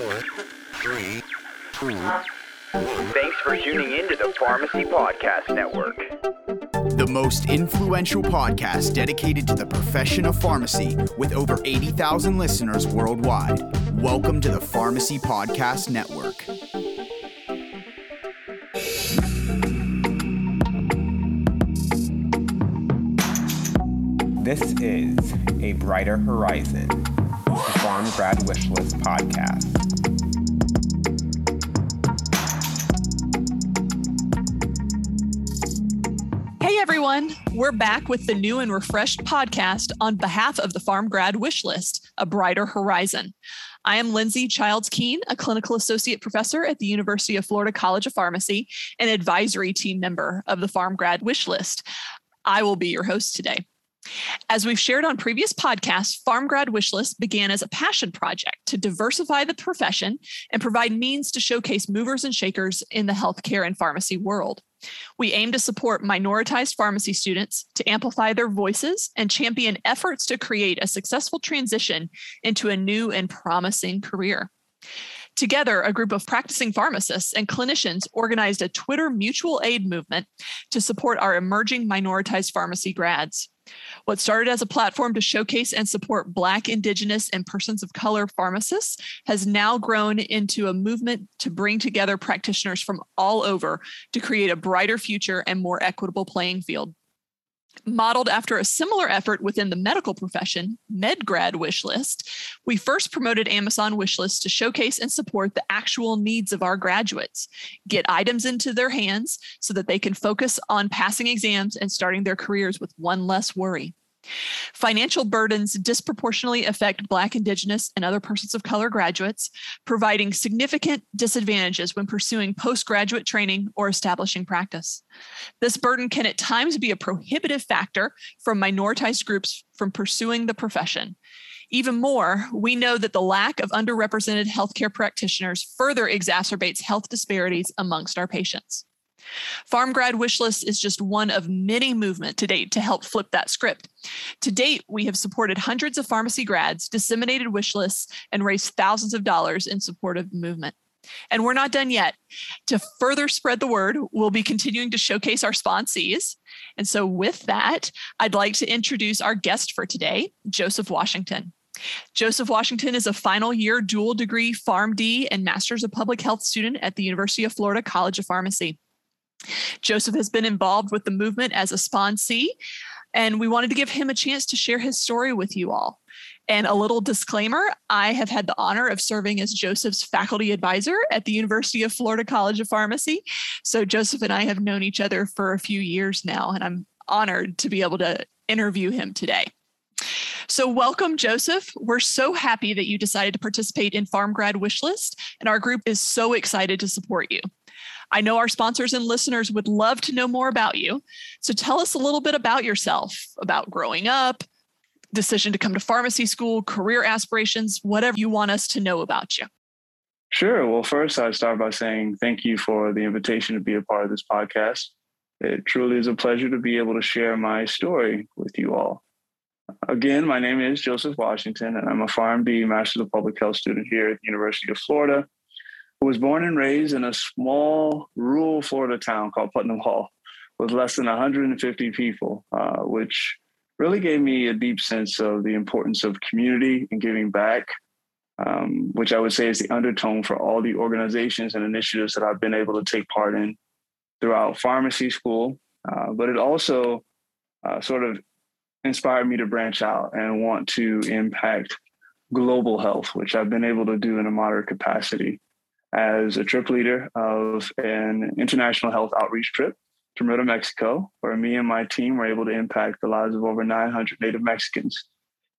4, 3, 2, 1. Thanks for tuning in to the Pharmacy Podcast Network, the most influential podcast dedicated to the profession of pharmacy with over 80,000 listeners worldwide. Welcome to the Pharmacy Podcast Network. This is A Brighter Horizon, the PharmGrad Wishlist podcast. Hey everyone, we're back with the new and refreshed podcast on behalf of the PharmGrad Wishlist, A Brighter Horizon. I am Lindsay Childs-Keen, a clinical associate professor at the University of Florida College of Pharmacy and advisory team member of the PharmGrad Wishlist. I will be your host today. As we've shared on previous podcasts, PharmGrad Wishlist began as a passion project to diversify the profession and provide means to showcase movers and shakers in the healthcare and pharmacy world. We aim to support minoritized pharmacy students to amplify their voices and champion efforts to create a successful transition into a new and promising career. Together, a group of practicing pharmacists and clinicians organized a Twitter mutual aid movement to support our emerging minoritized pharmacy grads. What started as a platform to showcase and support Black, Indigenous, and persons of color pharmacists has now grown into a movement to bring together practitioners from all over to create a brighter future and more equitable playing field. Modeled after a similar effort within the medical profession, MedGrad Wishlist, we first promoted Amazon Wishlist to showcase and support the actual needs of our graduates, get items into their hands so that they can focus on passing exams and starting their careers with one less worry. Financial burdens disproportionately affect Black, Indigenous, and other persons of color graduates, providing significant disadvantages when pursuing postgraduate training or establishing practice. This burden can at times be a prohibitive factor for minoritized groups from pursuing the profession. Even more, we know that the lack of underrepresented healthcare practitioners further exacerbates health disparities amongst our patients. PharmGrad Wishlist is just one of many movements to date to help flip that script. To date, we have supported hundreds of pharmacy grads, disseminated wishlists, and raised thousands of dollars in support of the movement. And we're not done yet. To further spread the word, we'll be continuing to showcase our sponsees. And so with that, I'd like to introduce our guest for today, Joseph Washington. Joseph Washington is a final year dual degree PharmD and Master's of Public Health student at the University of Florida College of Pharmacy. Joseph has been involved with the movement as a sponsee, and we wanted to give him a chance to share his story with you all. And a little disclaimer, I have had the honor of serving as Joseph's faculty advisor at the University of Florida College of Pharmacy. So Joseph and I have known each other for a few years now, and I'm honored to be able to interview him today. So welcome, Joseph. We're so happy that you decided to participate in PharmGrad Wishlist, and our group is so excited to support you. I know our sponsors and listeners would love to know more about you. So tell us a little bit about yourself, about growing up, decision to come to pharmacy school, career aspirations, whatever you want us to know about you. Sure. Well, first, I'd start by saying thank you for the invitation to be a part of this podcast. It truly is a pleasure to be able to share my story with you all. Again, my name is Joseph Washington, and I'm a PharmD, Master's of Public Health student here at the University of Florida. I was born and raised in a small rural Florida town called Putnam Hall with less than 150 people, which really gave me a deep sense of the importance of community and giving back, which I would say is the undertone for all the organizations and initiatives that I've been able to take part in throughout pharmacy school. But it also sort of inspired me to branch out and want to impact global health, which I've been able to do in a moderate capacity as a trip leader of an international health outreach trip to Merida, Mexico, where me and my team were able to impact the lives of over 900 Native Mexicans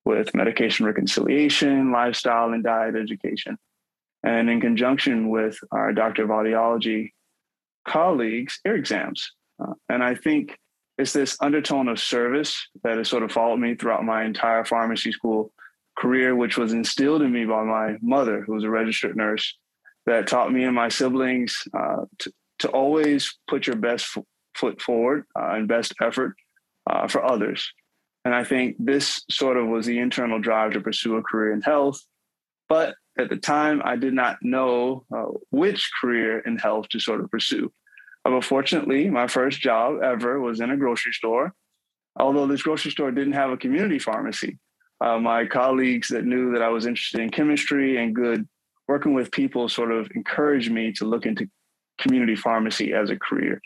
with medication reconciliation, lifestyle and diet education. And in conjunction with our doctor of audiology colleagues, ear exams. And I think it's this undertone of service that has sort of followed me throughout my entire pharmacy school career, which was instilled in me by my mother, who was a registered nurse, that taught me and my siblings to always put your best foot forward and best effort for others. And I think this sort of was the internal drive to pursue a career in health, but At the time, I did not know which career in health to sort of pursue. But fortunately, my first job ever was in a grocery store. Although this grocery store didn't have a community pharmacy, my colleagues that knew that I was interested in chemistry and good working with people sort of encouraged me to look into community pharmacy as a career.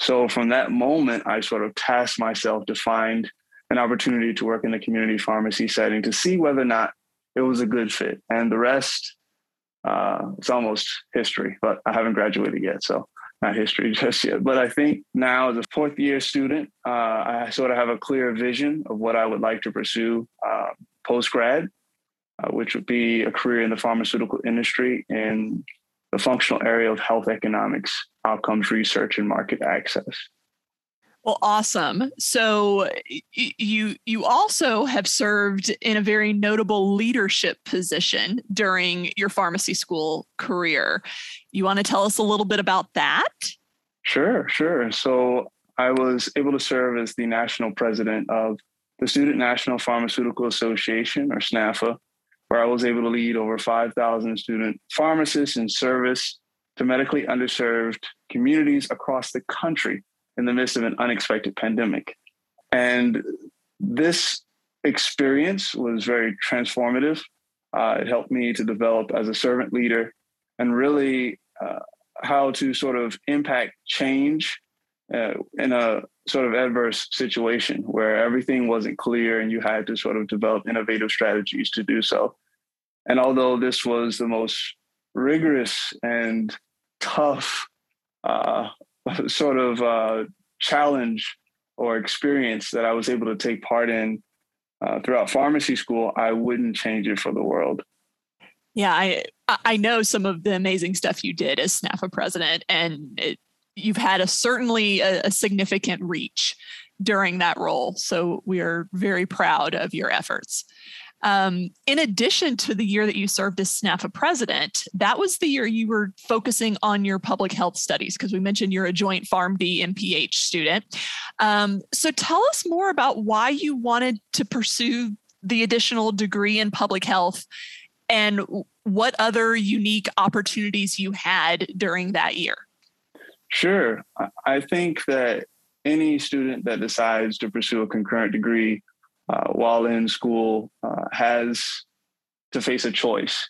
So from that moment, I sort of tasked myself to find an opportunity to work in the community pharmacy setting to see whether or not it was a good fit. And the rest, it's almost history, but I haven't graduated yet, so not history just yet. But I think now as a fourth year student, I sort of have a clear vision of what I would like to pursue post-grad, which would be a career in the pharmaceutical industry in the functional area of health economics, outcomes research, and market access. Well, awesome. So you also have served in a very notable leadership position during your pharmacy school career. You want to tell us a little bit about that? Sure. So I was able to serve as the national president of the Student National Pharmaceutical Association, or SNAPHA, where I was able to lead over 5,000 student pharmacists in service to medically underserved communities across the country in the midst of an unexpected pandemic. And this experience was very transformative. It helped me to develop as a servant leader and really how to sort of impact change in a sort of adverse situation where everything wasn't clear and you had to sort of develop innovative strategies to do so. And although this was the most rigorous and tough challenge or experience that I was able to take part in throughout pharmacy school, I wouldn't change it for the world. Yeah, I know some of the amazing stuff you did as SNAPHA president, and you've had a significant reach during that role. So we are very proud of your efforts. In addition to the year that you served as SNAPHA president, that was the year you were focusing on your public health studies, because we mentioned you're a joint PharmD MPH student. So tell us more about why you wanted to pursue the additional degree in public health and what other unique opportunities you had during that year. Sure. I think that any student that decides to pursue a concurrent degree while in school has to face a choice.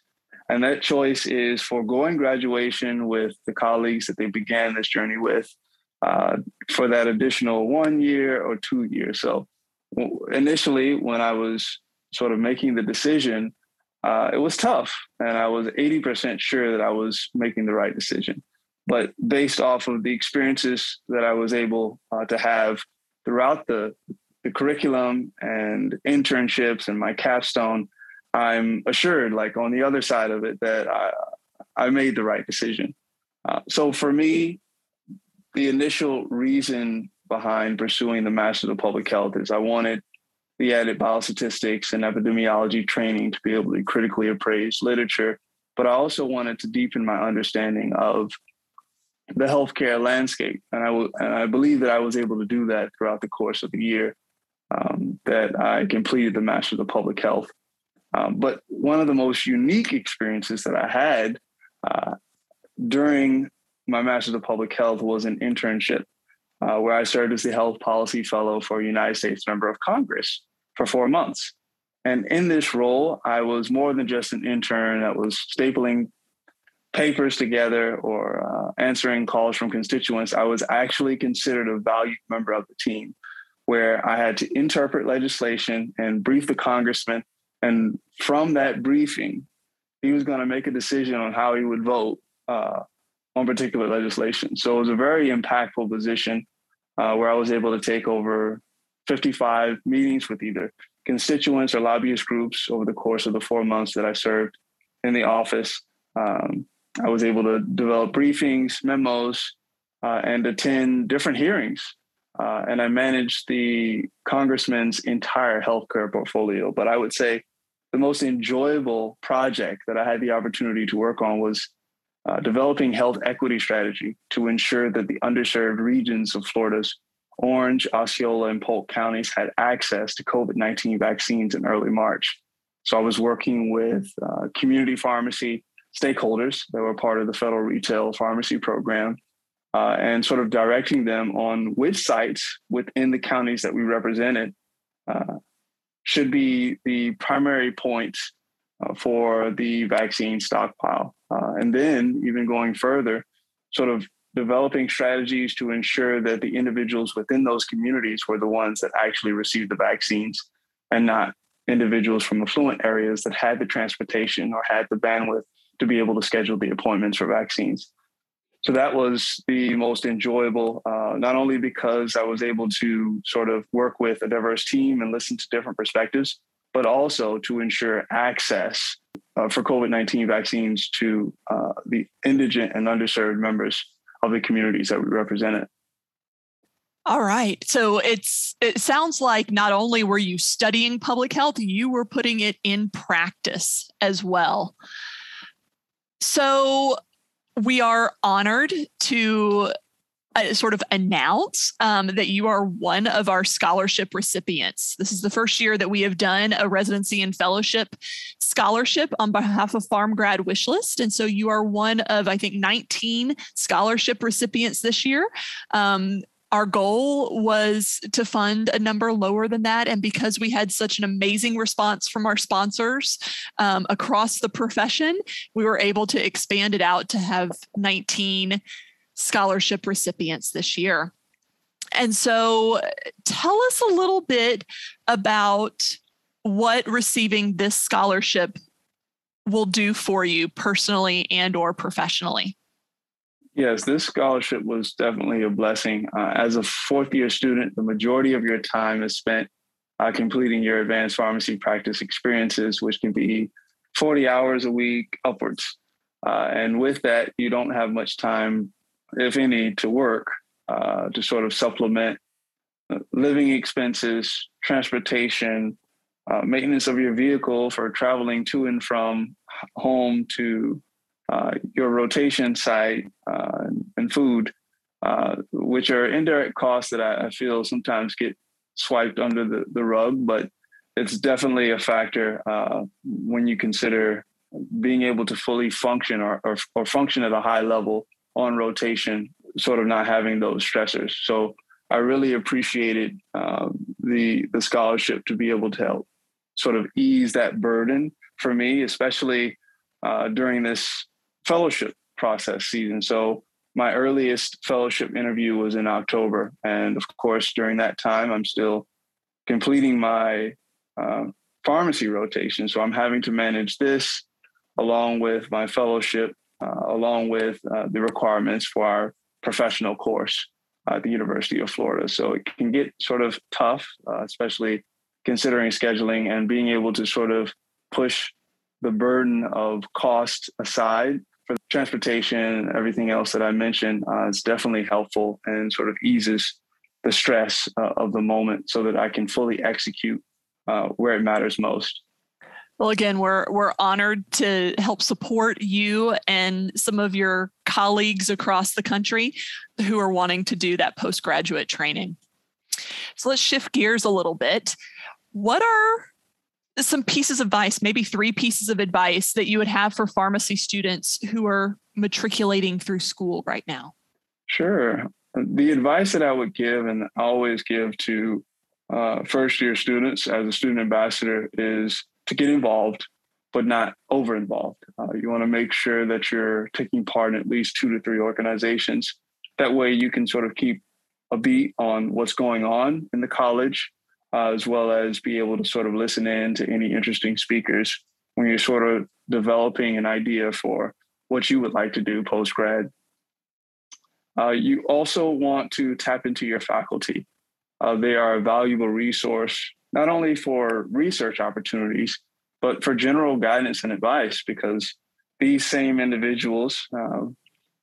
And that choice is foregoing graduation with the colleagues that they began this journey with for that additional 1 year or 2 years. So initially, when I was sort of making the decision, it was tough. And I was 80% sure that I was making the right decision. But based off of the experiences that I was able to have throughout the curriculum and internships and my capstone, I'm assured, like on the other side of it, that I made the right decision. So for me, the initial reason behind pursuing the Master's of Public Health is I wanted the added biostatistics and epidemiology training to be able to critically appraise literature, but I also wanted to deepen my understanding of the healthcare landscape. And I believe that I was able to do that throughout the course of the year that I completed the Master's of Public Health. But one of the most unique experiences that I had during my Master's of Public Health was an internship where I served as the Health Policy Fellow for a United States Member of Congress for 4 months. And in this role, I was more than just an intern that was stapling papers together or answering calls from constituents. I was actually considered a valued member of the team, where I had to interpret legislation and brief the congressman. And from that briefing, he was going to make a decision on how he would vote on particular legislation. So it was a very impactful position where I was able to take over 55 meetings with either constituents or lobbyist groups over the course of the 4 months that I served in the office. I was able to develop briefings, memos, and attend different hearings. And I managed the congressman's entire healthcare portfolio. But I would say the most enjoyable project that I had the opportunity to work on was developing health equity strategy to ensure that the underserved regions of Florida's Orange, Osceola, and Polk counties had access to COVID-19 vaccines in early March. So I was working with community pharmacy stakeholders that were part of the federal retail pharmacy program and sort of directing them on which sites within the counties that we represented should be the primary points for the vaccine stockpile. And then even going further, sort of developing strategies to ensure that the individuals within those communities were the ones that actually received the vaccines and not individuals from affluent areas that had the transportation or had the bandwidth to be able to schedule the appointments for vaccines. So that was the most enjoyable, not only because I was able to sort of work with a diverse team and listen to different perspectives, but also to ensure access for COVID-19 vaccines to the indigent and underserved members of the communities that we represented. All right. So it sounds like not only were you studying public health, you were putting it in practice as well. So we are honored to sort of announce that you are one of our scholarship recipients. This is the first year that we have done a residency and fellowship scholarship on behalf of PharmGrad Wishlist. And so you are one of, I think, 19 scholarship recipients this year. Our goal was to fund a number lower than that. And because we had such an amazing response from our sponsors across the profession, we were able to expand it out to have 19 scholarship recipients this year. And so tell us a little bit about what receiving this scholarship will do for you personally and or professionally. Yes, this scholarship was definitely a blessing. As a fourth-year student, the majority of your time is spent completing your advanced pharmacy practice experiences, which can be 40 hours a week upwards. And with that, you don't have much time, if any, to work, to sort of supplement living expenses, transportation, maintenance of your vehicle for traveling to and from home to your rotation site and food, which are indirect costs that I feel sometimes get swiped under the rug, but it's definitely a factor when you consider being able to fully function or function at a high level on rotation, sort of not having those stressors. So I really appreciated the scholarship to be able to help sort of ease that burden for me, especially during this fellowship process season. So my earliest fellowship interview was in October. And of course, during that time, I'm still completing my pharmacy rotation. So I'm having to manage this along with my fellowship, along with the requirements for our professional course at the University of Florida. So it can get sort of tough, especially considering scheduling and being able to sort of push the burden of cost aside for transportation and everything else that I mentioned is definitely helpful and sort of eases the stress of the moment so that I can fully execute where it matters most. Well, again, we're honored to help support you and some of your colleagues across the country who are wanting to do that postgraduate training. So let's shift gears a little bit. What are some pieces of advice, maybe 3 pieces of advice that you would have for pharmacy students who are matriculating through school right now? Sure. The advice that I would give and I always give to first-year students as a student ambassador is to get involved, but not over-involved. You want to make sure that you're taking part in at least 2 to 3 organizations. That way you can sort of keep a beat on what's going on in the college, as well as be able to sort of listen in to any interesting speakers when you're sort of developing an idea for what you would like to do post-grad. You also want to tap into your faculty. They are a valuable resource, not only for research opportunities, but for general guidance and advice, because these same individuals,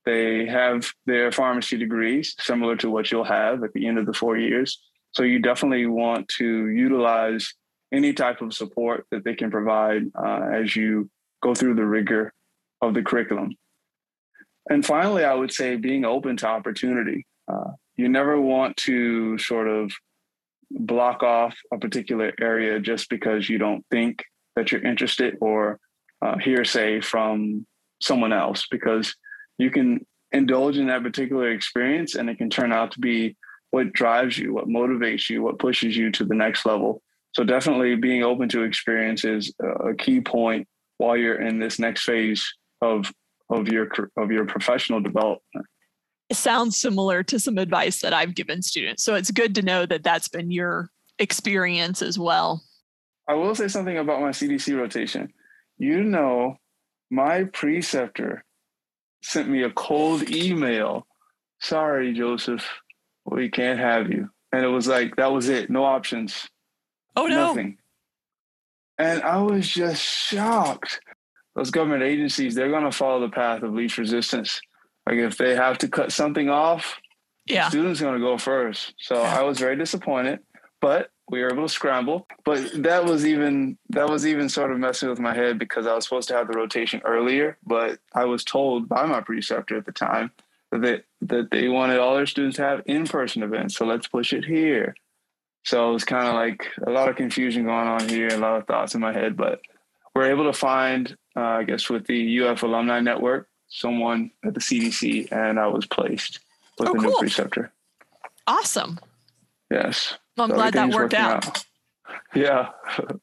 they have their pharmacy degrees, similar to what you'll have at the end of the 4 years. So you definitely want to utilize any type of support that they can provide as you go through the rigor of the curriculum. And finally, I would say being open to opportunity. You never want to sort of block off a particular area just because you don't think that you're interested, or hearsay from someone else, because you can indulge in that particular experience and it can turn out to be what drives you, what motivates you, what pushes you to the next level. So definitely being open to experience is a key point while you're in this next phase of your professional development. It sounds similar to some advice that I've given students. So it's good to know that that's been your experience as well. I will say something about my CDC rotation. You know, my preceptor sent me a cold email. Sorry, Joseph, we can't have you. And it was like, that was it. No options. Oh, no. Nothing. And I was just shocked. Those government agencies, they're going to follow the path of least resistance. Like if they have to cut something off, yeah, the students are going to go first. So I was very disappointed, but we were able to scramble. But that was even sort of messing with my head, because I was supposed to have the rotation earlier, but I was told by my preceptor at the time that they wanted all their students to have in-person events. So let's push it here. So it was kind of like a lot of confusion going on here, a lot of thoughts in my head, but we're able to find, I guess with the UF Alumni Network, someone at the CDC, and I was placed with a new preceptor. Awesome. Yes. Well, I'm glad that worked out. Yeah.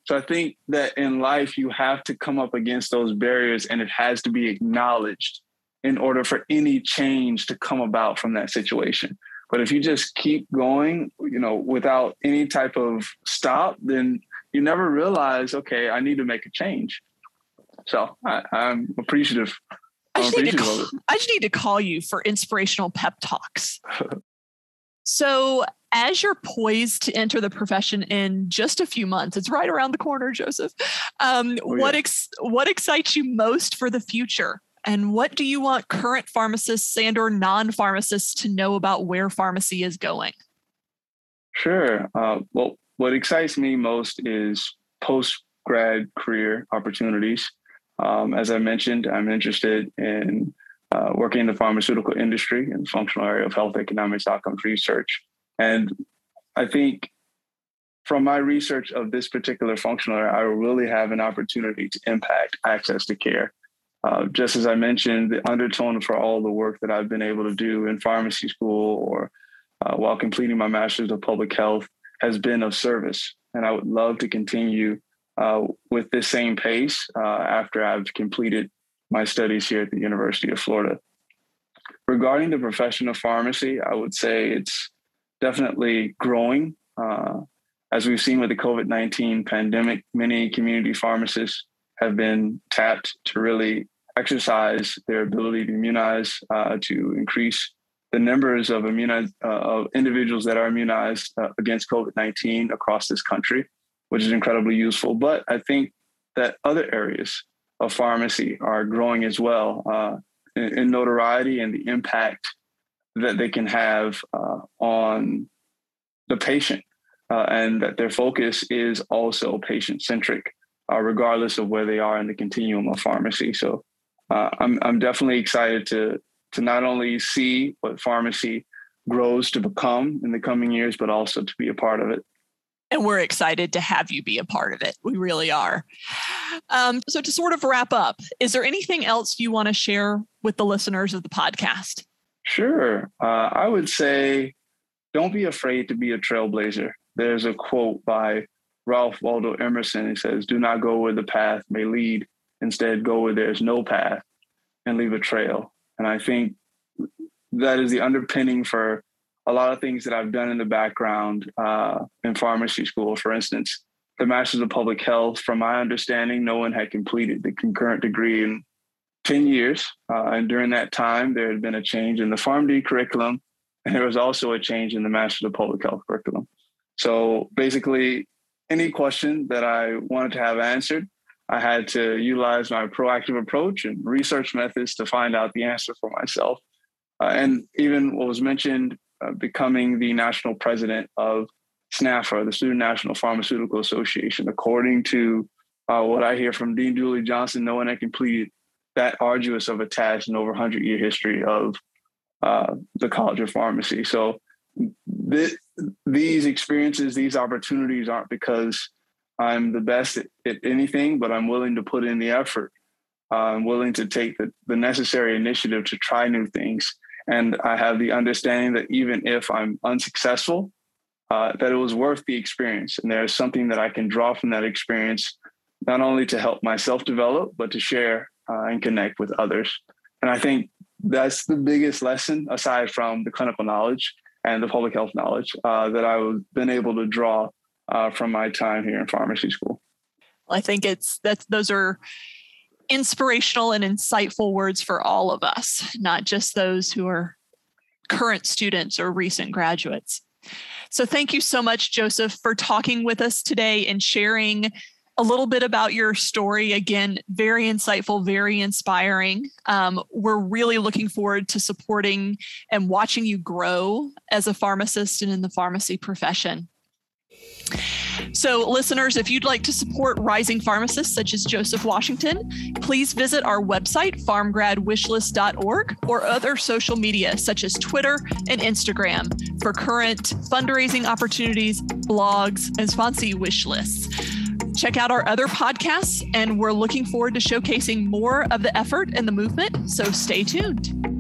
So I think that in life, you have to come up against those barriers, and it has to be acknowledged in order for any change to come about from that situation. But if you just keep going, you know, without any type of stop, then you never realize, okay, I need to make a change. So I'm appreciative. I just need to call you for inspirational pep talks. So as you're poised to enter the profession in just a few months, it's right around the corner, Joseph. What excites you most for the future? And what do you want current pharmacists and or non-pharmacists to know about where pharmacy is going? Sure. Well, what excites me most is post-grad career opportunities. As I mentioned, I'm interested in working in the pharmaceutical industry and in the functional area of health economics outcomes research. And I think from my research of this particular functional area, I really have an opportunity to impact access to care. Just as I mentioned, the undertone for all the work that I've been able to do in pharmacy school or while completing my master's of public health has been of service. And I would love to continue with this same pace after I've completed my studies here at the University of Florida. Regarding the profession of pharmacy, I would say it's definitely growing. As we've seen with the COVID-19 pandemic, many community pharmacists have been tapped to really exercise their ability to immunize, to increase the numbers of individuals that are immunized against COVID-19 across this country, which is incredibly useful. But I think that other areas of pharmacy are growing as well in notoriety and the impact that they can have on the patient, and that their focus is also patient-centric, regardless of where they are in the continuum of pharmacy. So I'm definitely excited to not only see what pharmacy grows to become in the coming years, but also to be a part of it. And we're excited to have you be a part of it. We really are. So to sort of wrap up, is there anything else you want to share with the listeners of the podcast? Sure. I would say, don't be afraid to be a trailblazer. There's a quote by Ralph Waldo Emerson. It says, do not go where the path may lead. Instead, go where there's no path and leave a trail. And I think that is the underpinning for a lot of things that I've done in the background in pharmacy school. For instance, the Master's of Public Health, from my understanding, no one had completed the concurrent degree in 10 years. And during that time, there had been a change in the PharmD curriculum, and there was also a change in the Master's of Public Health curriculum. So basically, any question that I wanted to have answered, I had to utilize my proactive approach and research methods to find out the answer for myself. And even what was mentioned, becoming the national president of SNAPHA, the Student National Pharmaceutical Association. According to what I hear from Dean Julie Johnson, no one had completed that arduous of a task in over 100-year history of the College of Pharmacy. So these experiences, these opportunities aren't because I'm the best at anything, but I'm willing to put in the effort. I'm willing to take the necessary initiative to try new things. And I have the understanding that even if I'm unsuccessful, that it was worth the experience. And there's something that I can draw from that experience, not only to help myself develop, but to share and connect with others. And I think that's the biggest lesson, aside from the clinical knowledge and the public health knowledge, that I've been able to draw from my time here in pharmacy school. Well, I think those are inspirational and insightful words for all of us, not just those who are current students or recent graduates. So thank you so much, Joseph, for talking with us today and sharing a little bit about your story. Again, very insightful, very inspiring. We're really looking forward to supporting and watching you grow as a pharmacist and in the pharmacy profession. So listeners, if you'd like to support rising pharmacists such as Joseph Washington, please visit our website, farmgradwishlist.org, or other social media such as Twitter and Instagram for current fundraising opportunities, blogs, and sponsee wish lists. Check out our other podcasts, and we're looking forward to showcasing more of the effort and the movement, so stay tuned.